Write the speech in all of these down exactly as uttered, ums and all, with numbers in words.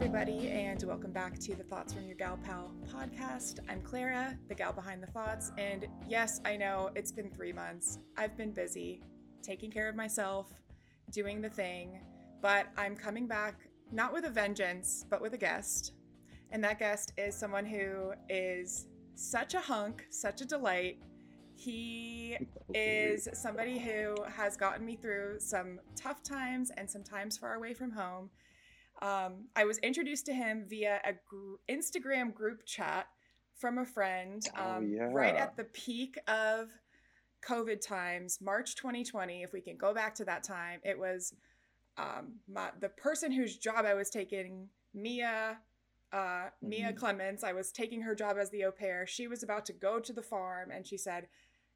everybody, and welcome back to the Thoughts From Your Gal Pal podcast. I'm Clara, the gal behind the thoughts, and yes, I know, it's been three months. I've been busy taking care of myself, doing the thing, but I'm coming back not with a vengeance, but with a guest, and that guest is someone who is such a hunk, such a delight. He is somebody who has gotten me through some tough times and some times far away from home. Um, I was introduced to him via a gr- Instagram group chat from a friend um, oh, yeah. right at the peak of COVID times, March twenty twenty. If we can go back to that time, it was um, my, the person whose job I was taking, Mia. Uh, Mia mm-hmm. Clements, I was taking her job as the au pair. She was about to go to the farm and she said,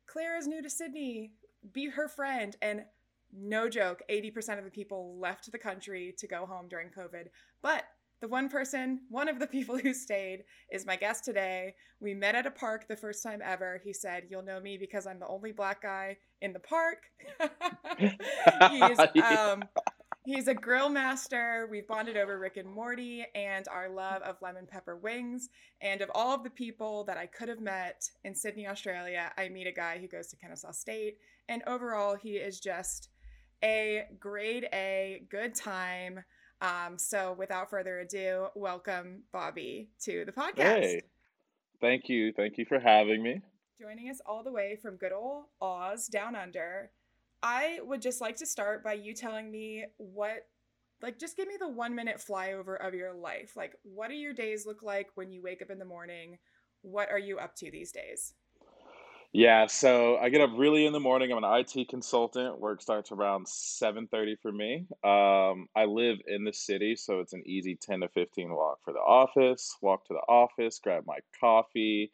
Clara's new to Sydney, be her friend. And no joke, eighty percent of the people left the country to go home during COVID. But the one person, one of the people who stayed is my guest today. We met at a park the first time ever. He said, you'll know me because I'm the only black guy in the park. He's, um, He's a grill master. We've bonded over Rick and Morty and our love of lemon pepper wings. And of all of the people that I could have met in Sydney, Australia, I meet a guy who goes to Kennesaw State. And overall, he is just a grade A good time. Um, so without further ado, welcome Bobby to the podcast. Hey, thank you. Thank you for having me. Joining us all the way from good old Oz down under. I would just like to start by you telling me what, like, just give me the one minute flyover of your life. Like, what do your days look like when you wake up in the morning? What are you up to these days? Yeah, so I get up really in the morning. I'm an I T consultant. Work starts around seven thirty for me. Um, I live in the city, so it's an easy ten to fifteen walk for the office, walk to the office, grab my coffee,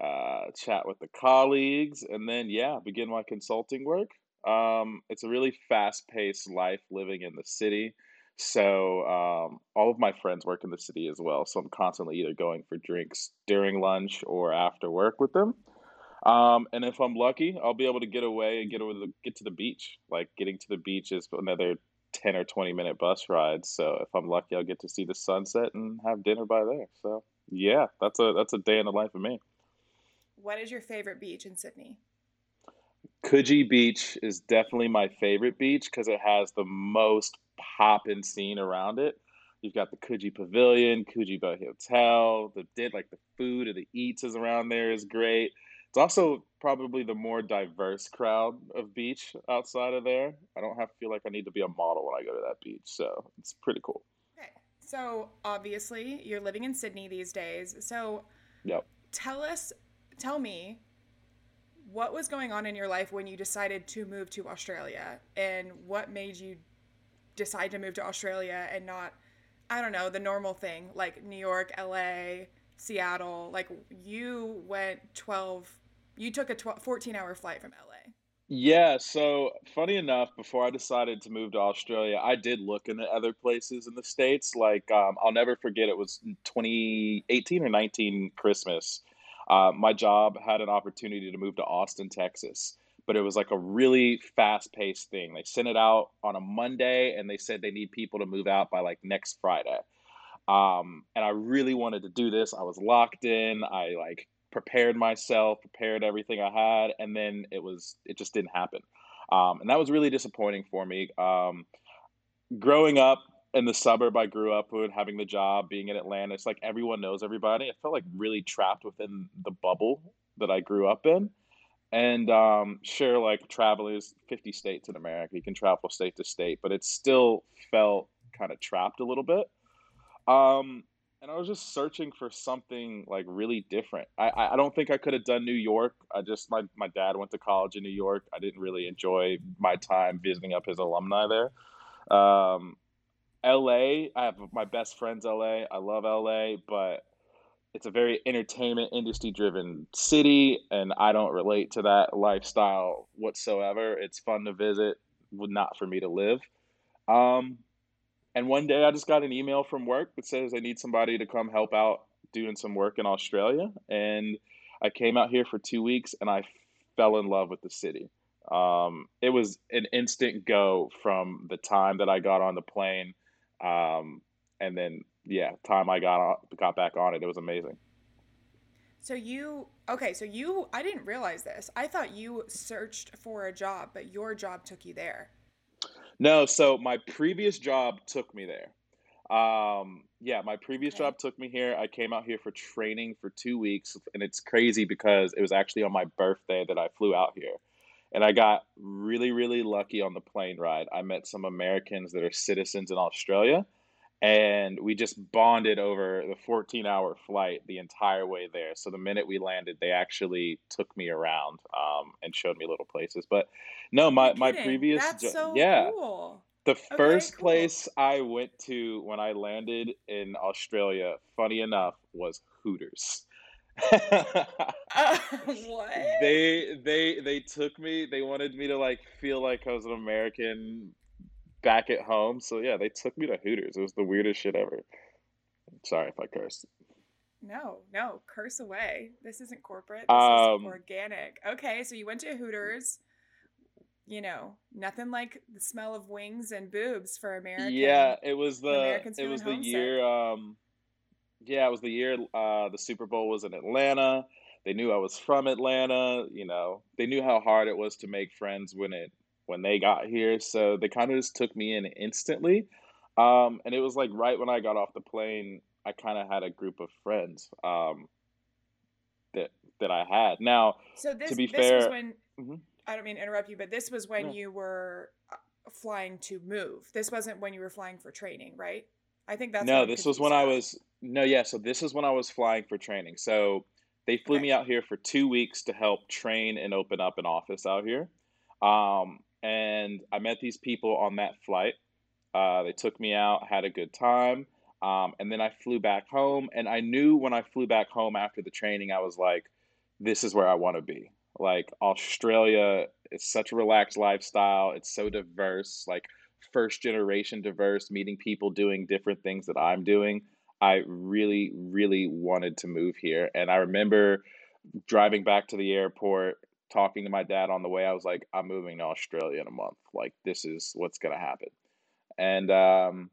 uh, chat with the colleagues, and then, yeah, begin my consulting work. Um, it's a really fast-paced life living in the city. So um, all of my friends work in the city as well. So I'm constantly either going for drinks during lunch or after work with them. Um, and if I'm lucky, I'll be able to get away and get over the, get to the beach. Like getting to the beach is another ten or twenty minute bus ride. So if I'm lucky, I'll get to see the sunset and have dinner by there. So yeah, that's a that's a day in the life of me. What is your favorite beach in Sydney? Coogee Beach is definitely my favorite beach because it has the most poppin' scene around it. You've got the Coogee Pavilion, Coogee Bay Hotel, the did like the food or the eats is around there is great. It's also probably the more diverse crowd of beach outside of there. I don't have to feel like I need to be a model when I go to that beach, so it's pretty cool. Okay, so obviously you're living in Sydney these days. So yep. tell us, tell me. What was going on in your life when you decided to move to Australia, and what made you decide to move to Australia and not, I don't know, the normal thing like New York, L A, Seattle? Like you went twelve, you took a twelve, fourteen hour flight from L A. Yeah. So funny enough, before I decided to move to Australia, I did look into other places in the States. Like um, I'll never forget, it was twenty eighteen or nineteen Christmas. Uh, my job had an opportunity to move to Austin, Texas, but it was like a really fast-paced thing. They sent it out on a Monday, and they said they need people to move out by like next Friday. Um, and I really wanted to do this. I was locked in. I like prepared myself, prepared everything I had, and then it was it just didn't happen. Um, and that was really disappointing for me. Um, growing up in the suburb I grew up with, having the job, being in Atlanta, it's like everyone knows everybody. I felt like really trapped within the bubble that I grew up in. And um, sure, like traveling is fifty states in America. You can travel state to state, but it still felt kind of trapped a little bit. Um, and I was just searching for something like really different. I, I don't think I could have done New York. I just, my, my dad went to college in New York. I didn't really enjoy my time visiting up his alumni there. Um, L A, I have my best friend's L A. I love L A, but it's a very entertainment industry driven city, and I don't relate to that lifestyle whatsoever. It's fun to visit, not for me to live. Um, and one day I just got an email from work that says they need somebody to come help out doing some work in Australia. And I came out here for two weeks and I fell in love with the city. Um, it was an instant go from the time that I got on the plane. Um, and then yeah, time I got on, got back on it, it was amazing. So you okay? So you, I didn't realize this. I thought you searched for a job, but your job took you there. No, so my previous job took me there. Um, yeah, my previous okay. job took me here. I came out here for training for two weeks, and it's crazy because it was actually on my birthday that I flew out here. And I got really, really lucky on the plane ride. I met some Americans that are citizens in Australia, and we just bonded over the fourteen-hour flight the entire way there. So the minute we landed, they actually took me around um, and showed me little places. But no, my, my previous job. That's so yeah, cool. The first okay, cool. place I went to when I landed in Australia, funny enough, was Hooters. uh, what? They they they took me. They wanted me to like feel like I was an American back at home. So yeah, they took me to Hooters. It was the weirdest shit ever. Sorry if I cursed. No, no, curse away. This isn't corporate. This um, is organic. Okay, so you went to Hooters. You know, nothing like the smell of wings and boobs for Americans. Yeah, it was the it was the year. Um, Yeah, it was the year uh, the Super Bowl was in Atlanta. They knew I was from Atlanta. You know, they knew how hard it was to make friends when it when they got here. So they kind of just took me in instantly. Um, and it was like right when I got off the plane, I kind of had a group of friends um, that that I had. Now, so this, to be this fair, was when, mm-hmm. I don't mean to interrupt you, but this was when yeah. you were flying to move. This wasn't when you were flying for training, right? I think that's no. This was when I was no. Yeah. So this is when I was flying for training. So they flew okay. me out here for two weeks to help train and open up an office out here. Um, and I met these people on that flight. Uh, they took me out, had a good time, um, and then I flew back home. And I knew when I flew back home after the training, I was like, "This is where I want to be." Like Australia, it's such a relaxed lifestyle. It's so diverse. Like. First generation diverse, meeting people doing different things that I'm doing. I really, really wanted to move here. And I remember driving back to the airport, talking to my dad on the way. I was like, I'm moving to Australia in a month. Like, this is what's going to happen. And um,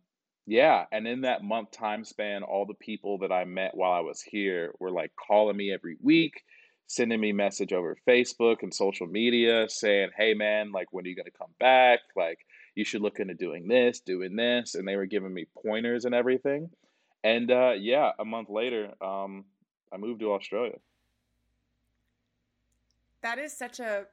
yeah. And in that month time span, all the people that I met while I was here were like calling me every week, sending me message over Facebook and social media saying, hey man, like, when are you going to come back? Like, you should look into doing this, doing this. And they were giving me pointers and everything. And uh, yeah, a month later, um, I moved to Australia. That is such a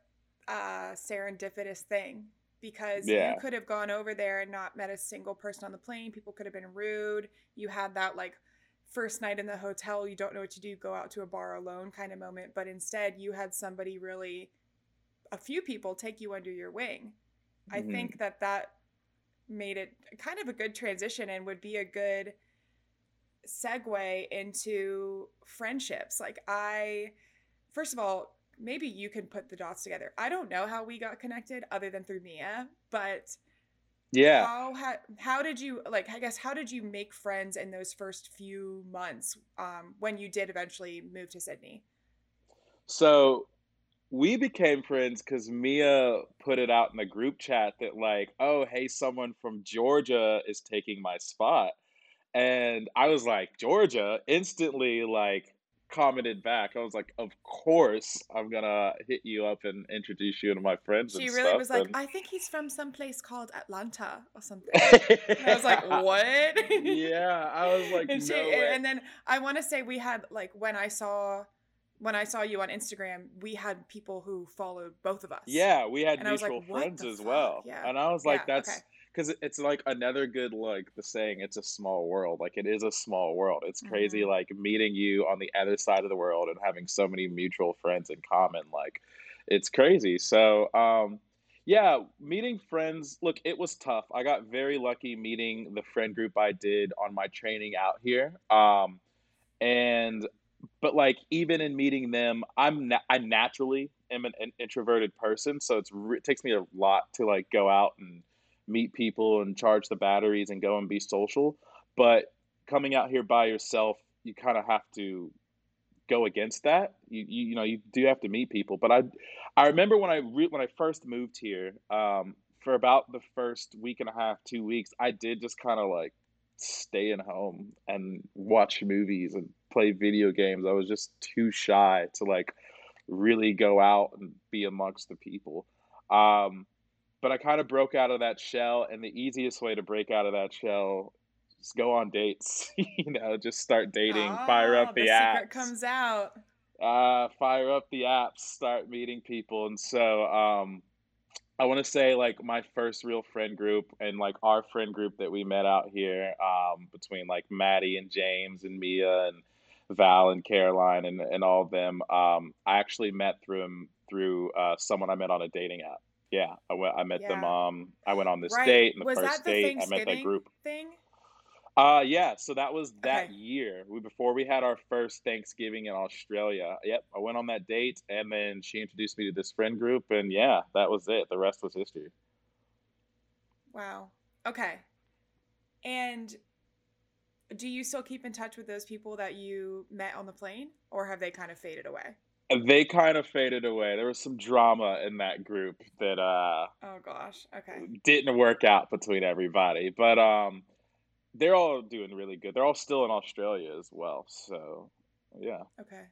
uh, serendipitous thing because yeah. you could have gone over there and not met a single person on the plane. People could have been rude. You had that like first night in the hotel, you don't know what to do, go out to a bar alone kind of moment. But instead you had somebody really, a few people take you under your wing. I mm-hmm. think that that made it kind of a good transition and would be a good segue into friendships. Like I, first of all, maybe you can put the dots together. I don't know how we got connected other than through Mia, but yeah. How, how, how did you, like, I guess, how did you make friends in those first few months um, when you did eventually move to Sydney? So we became friends because Mia put it out in the group chat that like, oh, hey, someone from Georgia is taking my spot. And I was like, Georgia? Instantly like commented back. I was like, of course, I'm going to hit you up and introduce you to my friends. She and really stuff. was like, and I think he's from some place called Atlanta or something. And I was like, what? Yeah, I was like, and no she, way. And then I want to say we had like when I saw... When I saw you on Instagram, we had people who followed both of us. Yeah, we had and mutual like, friends as fuck? well. Yeah. And I was like, yeah, that's because okay. it's like another good, like the saying, it's a small world. Like it is a small world. It's crazy, mm-hmm. like meeting you on the other side of the world and having so many mutual friends in common. Like it's crazy. So, um, yeah, meeting friends. Look, it was tough. I got very lucky meeting the friend group I did on my training out here. Um, and But like even in meeting them, I'm na- I naturally am an, an introverted person, so it's re- it takes me a lot to like go out and meet people and charge the batteries and go and be social. But coming out here by yourself, you kind of have to go against that. You, you you know you do have to meet people. But I I remember when I re- when I first moved here, um, for about the first week and a half, two weeks, I did just kind of like staying home and watch movies and play video games. I was just too shy to like really go out and be amongst the people. Um, but I kind of broke out of that shell, and the easiest way to break out of that shell is go on dates, you know, just start dating, oh, fire up the, the apps. Secret comes out. Uh, fire up the apps, start meeting people. And so, um, I want to say like my first real friend group and like our friend group that we met out here, um, between like Maddie and James and Mia and Val and Caroline and, and all of them. Um, I actually met through through uh, someone I met on a dating app. Yeah, I went. I met yeah. them. Um, I went on this right. date, and the was first the date I met that group. Thing? Uh, yeah. So that was that okay. year we, before we had our first Thanksgiving in Australia. Yep, I went on that date, and then she introduced me to this friend group, and yeah, that was it. The rest was history. Wow. Okay. And do you still keep in touch with those people that you met on the plane, or have they kind of faded away? They kind of faded away. There was some drama in that group that uh oh gosh, okay. didn't work out between everybody. But um they're all doing really good. They're all still in Australia as well. So, yeah. Okay.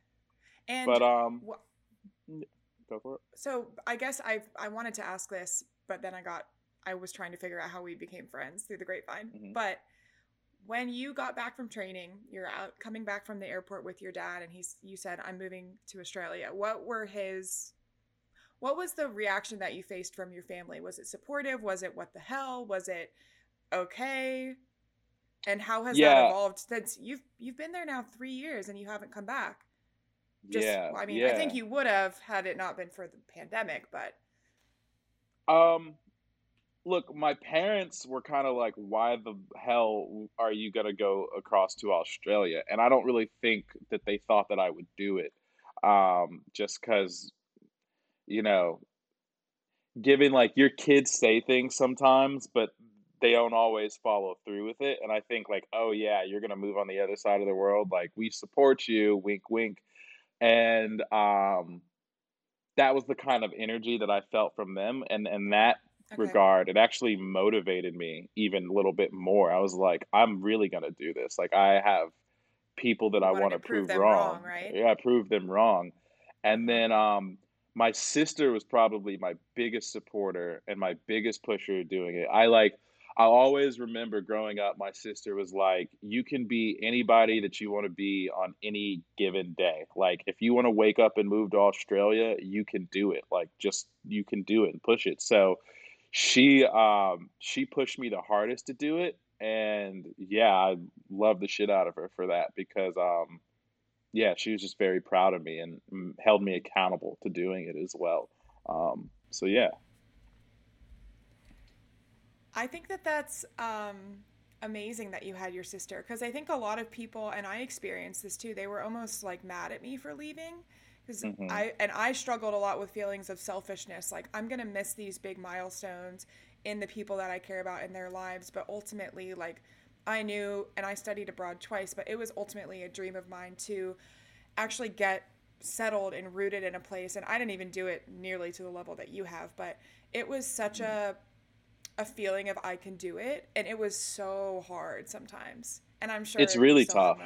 And But um wh- go for it. So, I guess I I wanted to ask this, but then I got I was trying to figure out how we became friends through the grapevine. Mm-hmm. But when you got back from training, you're out coming back from the airport with your dad, and he's, you said, I'm moving to Australia. What were his, what was the reaction that you faced from your family? Was it supportive? Was it, what the hell? Was it okay? And how has yeah. that evolved since you've, you've been there now three years and you haven't come back? Just, yeah. I mean, yeah. I think you would have had it not been for the pandemic, but. Um. Look, my parents were kind of like, why the hell are you going to go across to Australia? And I don't really think that they thought that I would do it. Um, just because, you know, given like your kids say things sometimes, but they don't always follow through with it. And I think like, oh, yeah, you're going to move on the other side of the world. Like, we support you. Wink, wink. And um, that was the kind of energy that I felt from them. And, and that. Okay. regard, it actually motivated me even a little bit more. I was like, I'm really gonna do this. Like, I have people that you I want to prove them wrong. wrong right? Yeah, I proved them wrong. And then um my sister was probably my biggest supporter and my biggest pusher doing it. I like I always remember growing up, my sister was like, you can be anybody that you want to be on any given day. Like, if you want to wake up and move to Australia, you can do it. Like, just you can do it and push it. So She um she pushed me the hardest to do it, and yeah, I love the shit out of her for that, because um yeah, she was just very proud of me and held me accountable to doing it as well. Um so yeah. I think that that's um amazing that you had your sister, because I think a lot of people, and I experienced this too, they were almost like mad at me for leaving. Because mm-hmm. I and I struggled a lot with feelings of selfishness. Like, I'm going to miss these big milestones in the people that I care about in their lives. But ultimately, like, I knew, and I studied abroad twice, but it was ultimately a dream of mine to actually get settled and rooted in a place. And I didn't even do it nearly to the level that you have, but it was such mm-hmm. a a feeling of I can do it. And it was so hard sometimes. And I'm sure it's really tough.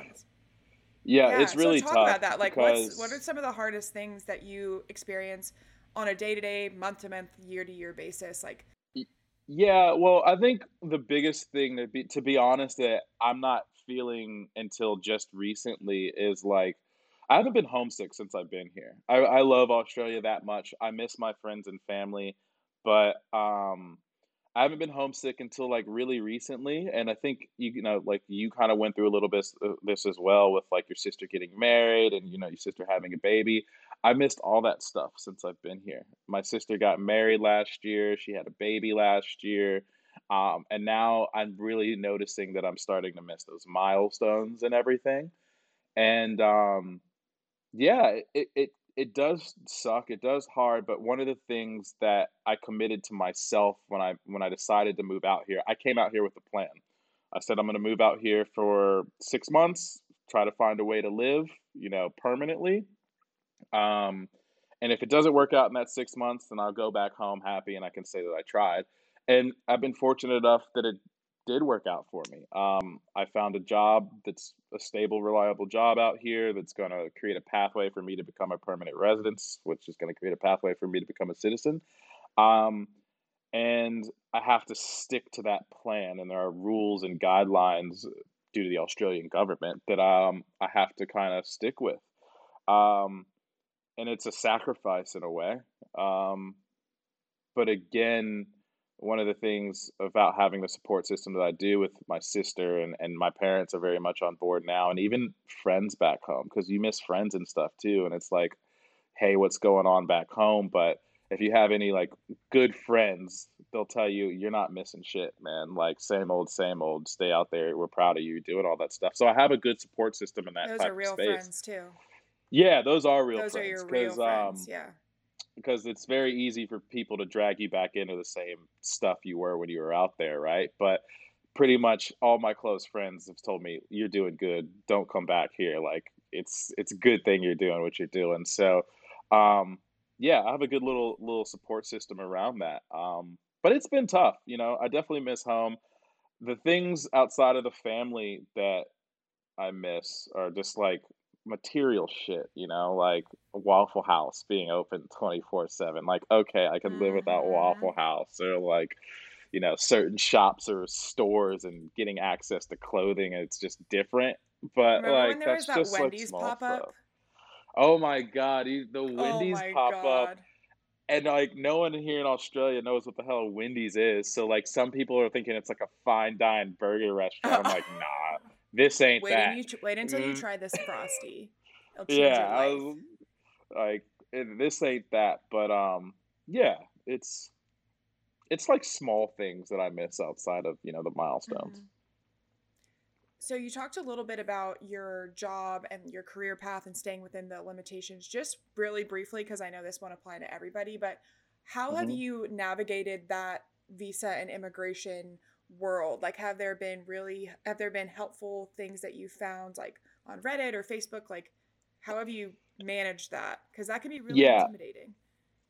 Yeah, yeah, it's really so talk tough. Talk about that. Like, what's, what are some of the hardest things that you experience on a day-to-day, month-to-month, year-to-year basis? Like, yeah, well, I think the biggest thing, to be, to be honest, that I'm not feeling until just recently is like, I haven't been homesick since I've been here. I, I love Australia that much. I miss my friends and family, but um, I haven't been homesick until like really recently. And I think, you know, like you kind of went through a little bit uh, this as well with like your sister getting married and, you know, your sister having a baby. I missed all that stuff since I've been here. My sister got married last year. She had a baby last year. Um, and now I'm really noticing that I'm starting to miss those milestones and everything. And um, yeah, it, it, It does suck. It does hard. But one of the things that I committed to myself when I when I decided to move out here, I came out here with a plan. I said, I'm going to move out here for six months, try to find a way to live, you know, permanently. Um, and if it doesn't work out in that six months, then I'll go back home happy and I can say that I tried. And I've been fortunate enough that it did work out for me. Um, I found a job that's a stable, reliable job out here that's going to create a pathway for me to become a permanent resident, which is going to create a pathway for me to become a citizen. Um, and I have to stick to that plan. And there are rules and guidelines due to the Australian government that um, I have to kind of stick with. Um, and it's a sacrifice in a way. Um, but again, one of the things about having the support system that I do with my sister and, and my parents are very much on board now, and even friends back home, because you miss friends and stuff too. And it's like, hey, what's going on back home? But if you have any like good friends, they'll tell you, you're not missing shit, man. Like same old, same old, stay out there. We're proud of you doing all that stuff. So I have a good support system in that type of space. Those are real friends too. Yeah, those are real those friends. Those are your real friends, um, yeah. Because it's very easy for people to drag you back into the same stuff you were when you were out there, right? But pretty much all my close friends have told me, you're doing good. Don't come back here. Like, it's it's a good thing you're doing what you're doing. So, um, yeah, I have a good little little support system around that. Um, but it's been tough. You know, I definitely miss home. The things outside of the family that I miss are just like material shit, you know, like Waffle House being open twenty-four seven. Like, okay, I can live without Waffle House, or like, you know, certain shops or stores and getting access to clothing. It's just different. But remember like, when there that's was that just Wendy's like small pop up? Stuff. Oh my God, the Wendy's oh pop God. up. And like no one here in Australia knows what the hell Wendy's is. So like some people are thinking it's like a fine dine burger restaurant. I'm like, nah. This ain't wait that. You tr- wait until you try this Frosty. It'll change yeah, your life. I was, like this ain't that. But um, yeah, it's it's like small things that I miss outside of you know the milestones. Mm-hmm. So you talked a little bit about your job and your career path and staying within the limitations, just really briefly because I know this won't apply to everybody. But how mm-hmm. have you navigated that visa and immigration world? Like, have there been really have there been helpful things that you found like on Reddit or Facebook? Like, how have you managed that? Because that can be really yeah, intimidating.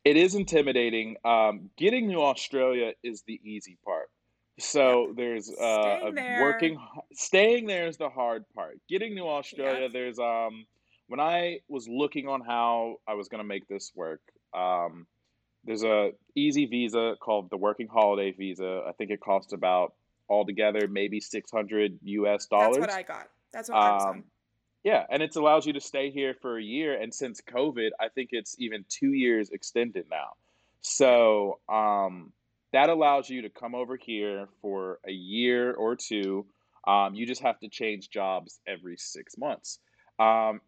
It is intimidating. Um, getting to Australia is the easy part. So yeah. there's uh, a there. working staying there is the hard part. Getting to Australia, yeah. there's um when I was looking on how I was going to make this work, um. There's a easy visa called the Working Holiday Visa. I think it costs about altogether maybe six hundred U S dollars. That's what I got. That's what um, I was on. Yeah, and it allows you to stay here for a year. And since COVID, I think it's even two years extended now. So um, that allows you to come over here for a year or two. Um, you just have to change jobs every six months. Um,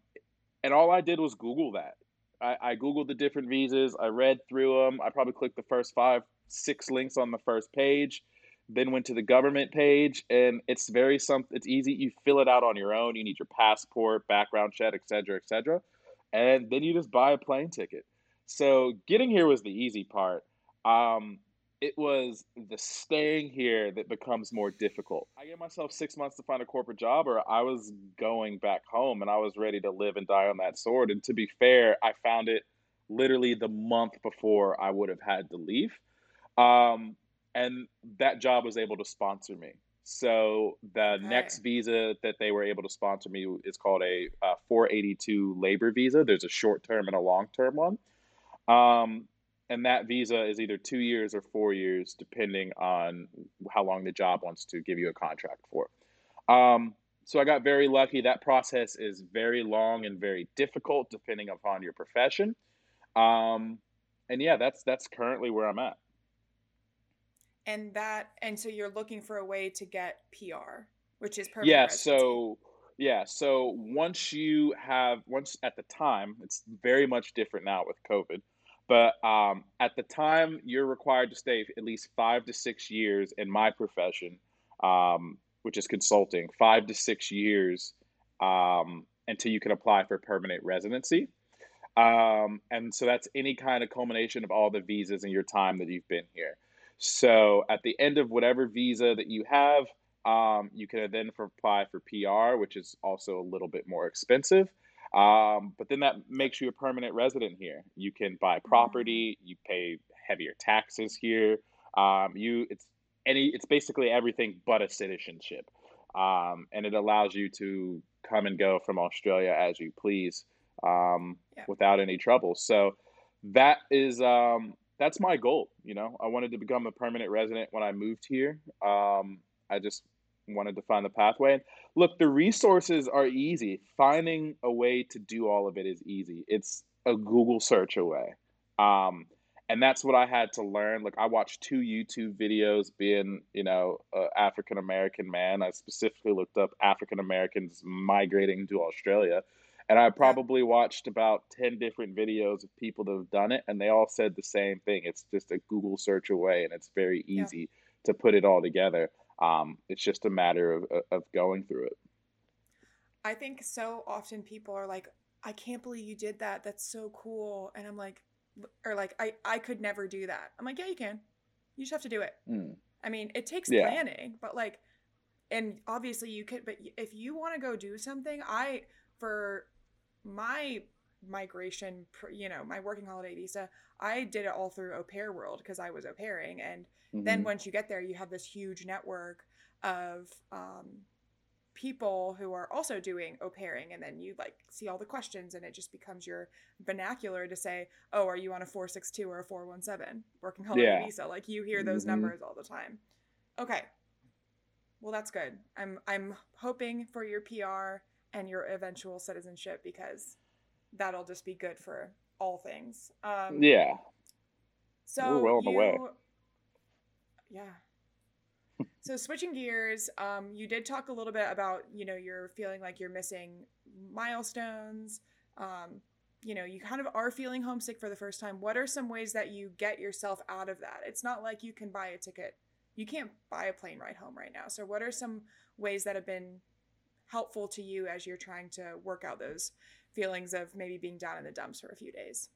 and all I did was Google that. I, I Googled the different visas. I read through them. I probably clicked the first five, six links on the first page, then went to the government page. And it's very something. It's easy. You fill it out on your own. You need your passport, background check, et cetera, et cetera. And then you just buy a plane ticket. So getting here was the easy part. Um, it was the staying here that becomes more difficult. I gave myself six months to find a corporate job, or I was going back home, and I was ready to live and die on that sword. And to be fair, I found it literally the month before I would have had to leave. Um, and that job was able to sponsor me. So the okay. next visa that they were able to sponsor me is called a uh, four eighty-two labor visa. There's a short-term and a long-term one. Um, And that visa is either two years or four years, depending on how long the job wants to give you a contract for. Um, so I got very lucky. That process is very long and very difficult, depending upon your profession. Um, and yeah, that's that's currently where I'm at. And that, and so you're looking for a way to get P R, which is permanent yeah. residency. So. Yeah, so once you have once at the time, it's very much different now with COVID. But um, at the time, you're required to stay at least five to six years in my profession, um, which is consulting, five to six years um, until you can apply for permanent residency. Um, and so that's any kind of culmination of all the visas in your time that you've been here. So at the end of whatever visa that you have, um, you can then apply for P R, which is also a little bit more expensive. Um, but then that makes you a permanent resident here. You can buy property, you pay heavier taxes here. Um, you, it's any, it's basically everything but a citizenship. Um, and it allows you to come and go from Australia as you please, um, yeah. without any trouble. So that is, um, that's my goal. You know, I wanted to become a permanent resident when I moved here. Um, I just wanted to find the pathway. And look, the resources are easy. Finding a way to do all of it is easy. It's a Google search away. Um, and that's what I had to learn. Like, I watched two YouTube videos being, you know, an African-American man. I specifically looked up African-Americans migrating to Australia. And I probably watched about ten different videos of people that have done it. And they all said the same thing. It's just a Google search away. And it's very easy yeah. to put it all together. Um, it's just a matter of, of going through it. I think so often people are like, I can't believe you did that. That's so cool. And I'm like, or like, I, I could never do that. I'm like, yeah, you can. You just have to do it. Mm. I mean, it takes yeah. planning, but like, and obviously you could, but if you want to go do something, I, for my migration, you know, my working holiday visa, I did it all through Au Pair World because I was au pairing. And mm-hmm. then once you get there, you have this huge network of, um, people who are also doing au pairing, and then you like see all the questions, and it just becomes your vernacular to say, oh, are you on a four sixty-two or a four one seven working holiday yeah. visa? Like, you hear those mm-hmm. numbers all the time. Okay. Well, that's good. I'm, I'm hoping for your P R and your eventual citizenship, because that'll just be good for all things. Um, yeah. So we're well on the way. Yeah. So switching gears, um, you did talk a little bit about, you know, you're feeling like you're missing milestones. Um, you know, you kind of are feeling homesick for the first time. What are some ways that you get yourself out of that? It's not like you can buy a ticket. You can't buy a plane ride home right now. So what are some ways that have been helpful to you as you're trying to work out those feelings of maybe being down in the dumps for a few days?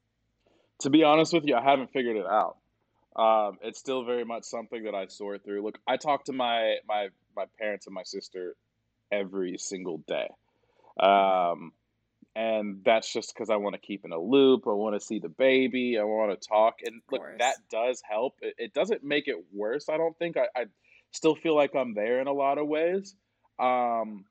To be honest with you, I haven't figured it out. Um, it's still very much something that I sort through. Look, I talk to my, my, my parents and my sister every single day. Um, and that's just because I want to keep in a loop. I want to see the baby. I want to talk. And look, that does help. It, it doesn't make it worse, I don't think. I, I still feel like I'm there in a lot of ways. Um,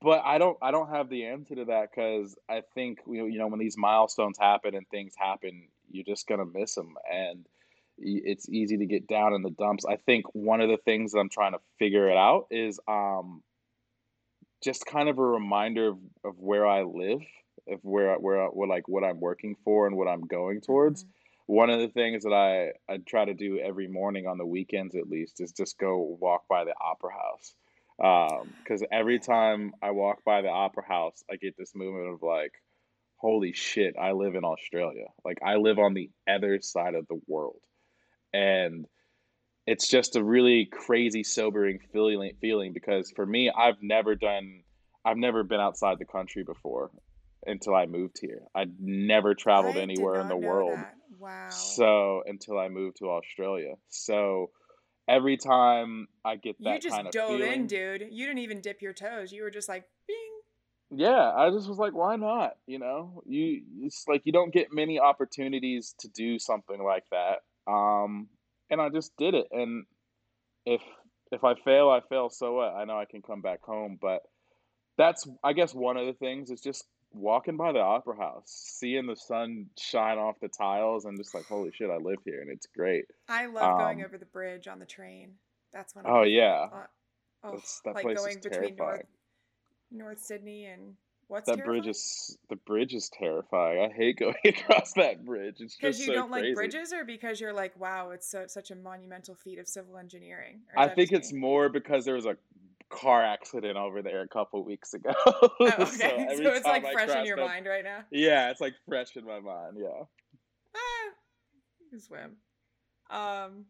but I don't, I don't have the answer to that, because I think, you know, when these milestones happen and things happen, you're just going to miss them, and it's easy to get down in the dumps. I think one of the things that I'm trying to figure it out is um, just kind of a reminder of, of where I live, of where, where, where, like what I'm working for and what I'm going towards. Mm-hmm. One of the things that I, I try to do every morning on the weekends, at least, is just go walk by the Opera House. Um, 'cause every time I walk by the Opera House, I get this movement of like, holy shit, I live in Australia. Like, I live on the other side of the world. And it's just a really crazy, sobering feeling, feeling because for me, I've never done, I've never been outside the country before until I moved here. I'd never traveled I anywhere in the world. That. Wow. So until I moved to Australia. So every time I get that kind of feeling. You just dove in, dude. You didn't even dip your toes. You were just like, bing. Yeah, I just was like, why not? You know, you it's like you don't get many opportunities to do something like that. Um, and I just did it. And if if I fail, I fail. So what? I know I can come back home. But that's, I guess, one of the things is just walking by the Opera House, seeing the sun shine off the tiles, and just like, holy shit, I live here, and it's great. I love um, going over the bridge on the train. That's when. I oh yeah. Uh, oh, that's, that like place going is terrifying. Between North- North Sydney and what's that terrifying? bridge is the bridge is terrifying. I hate going across that bridge. It's just you so don't crazy. Like bridges, or because you're like, wow, it's so, such a monumental feat of civil engineering. I think it's more because there was a car accident over there a couple weeks ago. Oh, okay. so, so it's like I fresh in your up, mind right now. Yeah, it's like fresh in my mind. Yeah. Ah, you can swim. Um,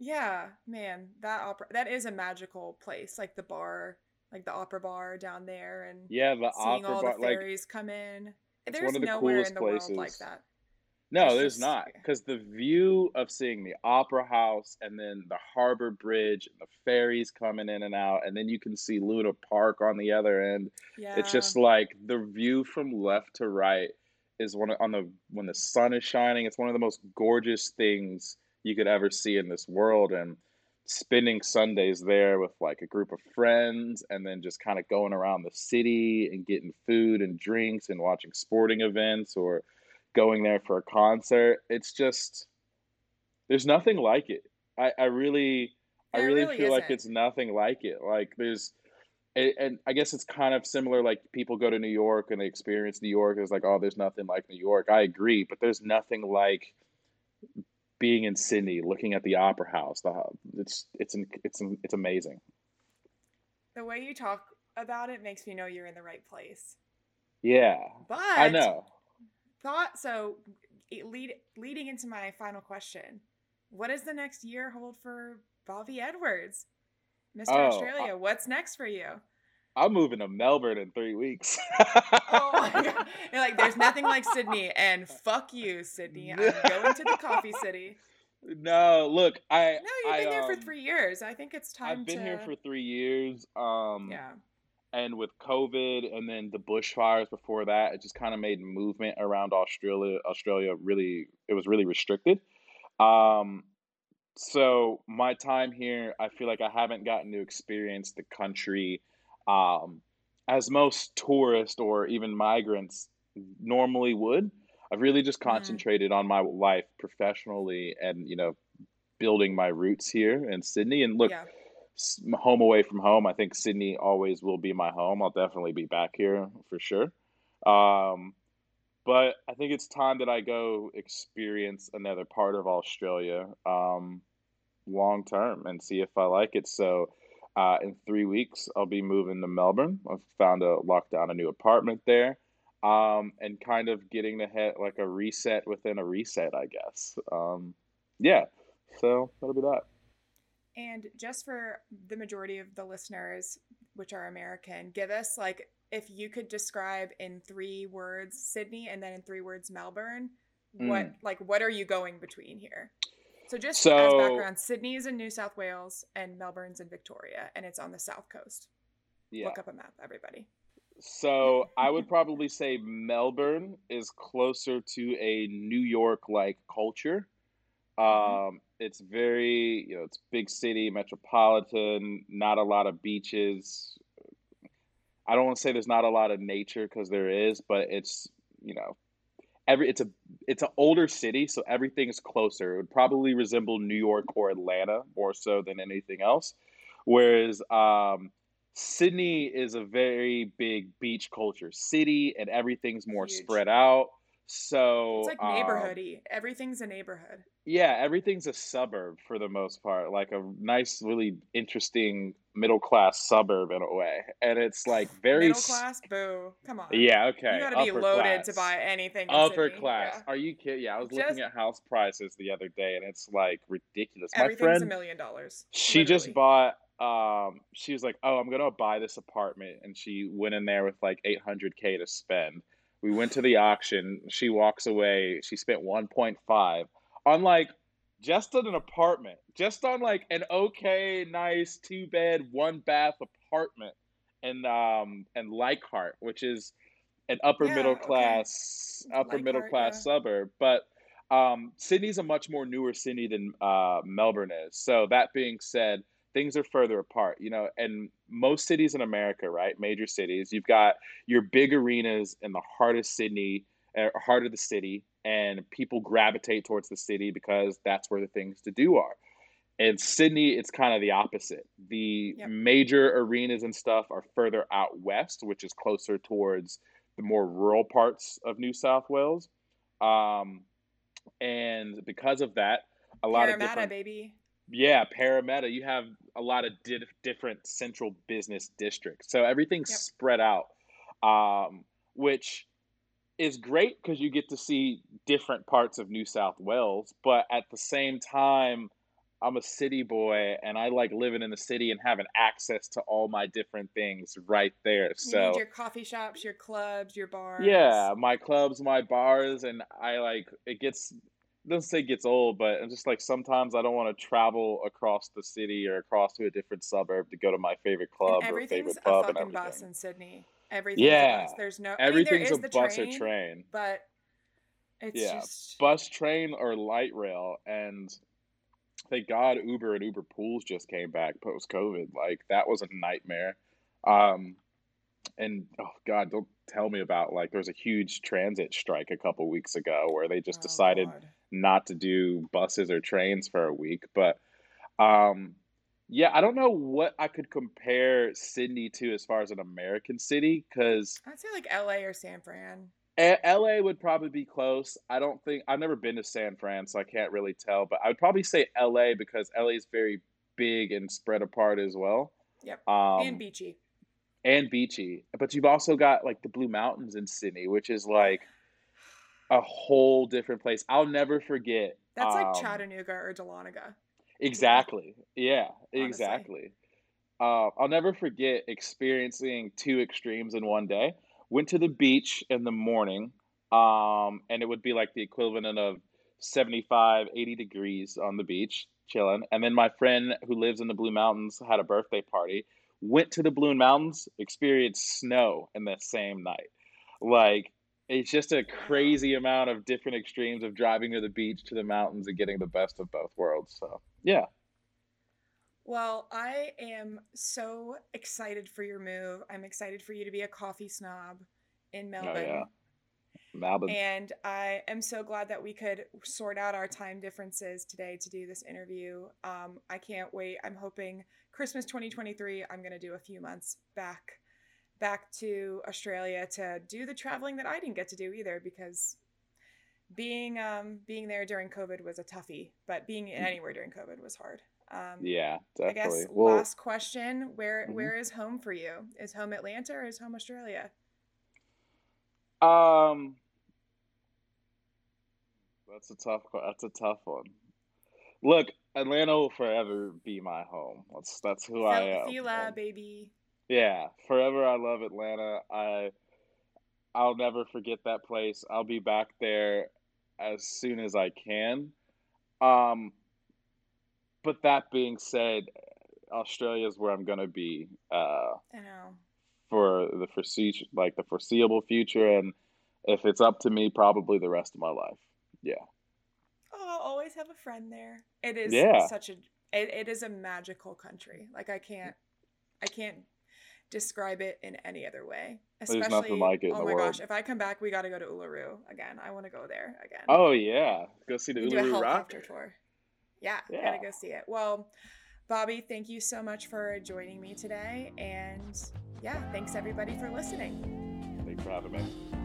yeah, man, that opera that is a magical place. Like the bar. Like the opera bar down there, and yeah, the seeing opera all the fairies like, come in. There's one of the nowhere in the places. World like that. No, it's there's just, not, because the view of seeing the Opera House and then the Harbor Bridge and the ferries coming in and out, and then you can see Luna Park on the other end. Yeah. It's just like the view from left to right is one of, on the when the sun is shining. It's one of the most gorgeous things you could ever see in this world. And spending Sundays there with like a group of friends, and then just kind of going around the city and getting food and drinks and watching sporting events or going there for a concert. It's just, there's nothing like it. I, I really, I really, really feel isn't. like it's nothing like it. Like there's, and, and I guess it's kind of similar. Like people go to New York and they experience New York. It's like, oh, there's nothing like New York. I agree, but there's nothing like being in Sydney, looking at the Opera House. The, it's it's it's it's amazing. The way you talk about it makes me know you're in the right place. Yeah, but I know. Thought so. Lead, leading into my final question. What does the next year hold for Bobby Edwards? Mister Oh, Australia, I, what's next for you? I'm moving to Melbourne in three weeks. Oh, my God. You're like, there's nothing like Sydney, and fuck you, Sydney. I'm going to the coffee city. No, look, I... No, you've been I, there um, for three years. I think it's time to... I've been to... here for three years. Um, yeah. And with COVID and then the bushfires before that, it just kind of made movement around Australia. Australia really... It was really restricted. Um, so my time here, I feel like I haven't gotten to experience the country, um, as most tourists or even migrants normally would. I've really just concentrated mm. on my life professionally and, you know, building my roots here in Sydney. And look, yeah. home away from home. I think Sydney always will be my home. I'll definitely be back here for sure. Um, But I think it's time that I go experience another part of Australia um, long term and see if I like it. So uh, in three weeks, I'll be moving to Melbourne. I've found a locked down a new apartment there um, and kind of getting the head like a reset within a reset, I guess. Um, yeah. So that'll be that. And just for the majority of the listeners, which are American, give us like, if you could describe in three words Sydney and then in three words Melbourne, what mm. like what are you going between here? So just so, as background, Sydney is in New South Wales and Melbourne's in Victoria, and it's on the south coast. Yeah. Look up a map, everybody. So I would probably say Melbourne is closer to a New York-like culture. Um, mm-hmm. It's very, you know, it's big city, metropolitan, not a lot of beaches. I don't want to say there's not a lot of nature because there is, but it's, you know, every it's a it's an older city, so everything is closer. It would probably resemble New York or Atlanta more so than anything else. Whereas um, Sydney is a very big beach culture city, and everything's more Huge. spread out. So it's like neighborhoody. Um, everything's a neighborhood. Yeah, everything's a suburb for the most part, like a nice, really interesting middle class suburb in a way. And it's like very middle class. Boo! Come on. Yeah. Okay. You gotta be upper loaded class. to buy anything. In upper Sydney. class. Yeah. Are you kidding? Yeah, I was Just, looking at house prices the other day, and it's like ridiculous. Everything's My friend, a million dollars. She literally. just bought. Um, she was like, "Oh, I'm gonna buy this apartment," and she went in there with like eight hundred K to spend. We went to the auction. She walks away. She spent one point five on like just on an apartment, just on like an okay, nice two bed, one bath apartment in um in Leichhardt, which is an upper yeah, middle class okay. upper Leichhardt, middle class yeah. suburb. But um, Sydney's a much more newer city than uh, Melbourne is. So that being said, things are further apart, you know, and most cities in America, right? Major cities, you've got your big arenas in the heart of Sydney, uh, heart of the city, and people gravitate towards the city because that's where the things to do are. In Sydney, it's kind of the opposite. The yep. major arenas and stuff are further out west, which is closer towards the more rural parts of New South Wales. Um, and because of that, a lot Parramatta, of different... baby. Yeah, Parramatta, you have a lot of di- different central business districts. So everything's yep. spread out, um, which is great because you get to see different parts of New South Wales. But at the same time, I'm a city boy, and I like living in the city and having access to all my different things right there. You so need your coffee shops, your clubs, your bars. Yeah, my clubs, my bars, and I like it gets... Doesn't say gets old, but I'm just like sometimes I don't want to travel across the city or across to a different suburb to go to my favorite club or favorite pub. Everything's a fucking and bus in Sydney. Everything. Yeah. Is There's no. Everything's I mean, there is a the bus train, or train. But it's yeah. just bus, train, or light rail, and thank God Uber and Uber Pools just came back post-COVID. Like, that was a nightmare. Um, and, oh, God, don't tell me about, like, there was a huge transit strike a couple weeks ago where they just oh, decided God. not to do buses or trains for a week. But, um, yeah, I don't know what I could compare Sydney to as far as an American city, because I'd say, like, L A or San Fran. L A would probably be close. I don't think, I've never been to San Fran, so I can't really tell, but I would probably say L A because L A is very big and spread apart as well. Yep. Um, and beachy. And beachy. But you've also got like the Blue Mountains in Sydney, which is like a whole different place. I'll never forget. That's um, like Chattanooga or Dahlonega. Exactly. Yeah, honestly. Exactly. Uh, I'll never forget experiencing two extremes in one day. Went to the beach in the morning, um, and it would be like the equivalent of seventy-five, eighty degrees on the beach, chilling. And then my friend who lives in the Blue Mountains had a birthday party, went to the Blue Mountains, experienced snow in that same night. Like, it's just a crazy amount of different extremes of driving to the beach, to the mountains, and getting the best of both worlds. So, yeah. Well, I am so excited for your move. I'm excited for you to be a coffee snob in Melbourne. Oh, yeah. Melbourne. And I am so glad that we could sort out our time differences today to do this interview. Um, I can't wait. I'm hoping Christmas twenty twenty-three, I'm going to do a few months back, back to Australia to do the traveling that I didn't get to do either, because being, um, being there during COVID was a toughie, but being anywhere during COVID was hard. Um, yeah, definitely. I guess well, last question, where mm-hmm. where is home for you? Is home Atlanta or is home Australia? Um, that's a tough that's a tough one. Look, Atlanta will forever be my home. That's that's who South I am. Fila, baby. Yeah, forever. I love Atlanta. I I'll never forget that place. I'll be back there as soon as I can. Um. But that being said, Australia is where I'm going to be uh, I know. for the foresee- like the foreseeable future. And if it's up to me, probably the rest of my life. Yeah. Oh, I'll always have a friend there. It is yeah. such a, it, it is a magical country. Like I can't, I can't describe it in any other way. Especially, There's nothing like it in oh the my world. Gosh, if I come back, we got to go to Uluru again. I want to go there again. Oh yeah. Go see the we Uluru do a helicopter rock. Tour. Yeah, yeah, gotta go see it. Well, Bobby, thank you so much for joining me today. And yeah, thanks everybody for listening. Thanks for having me.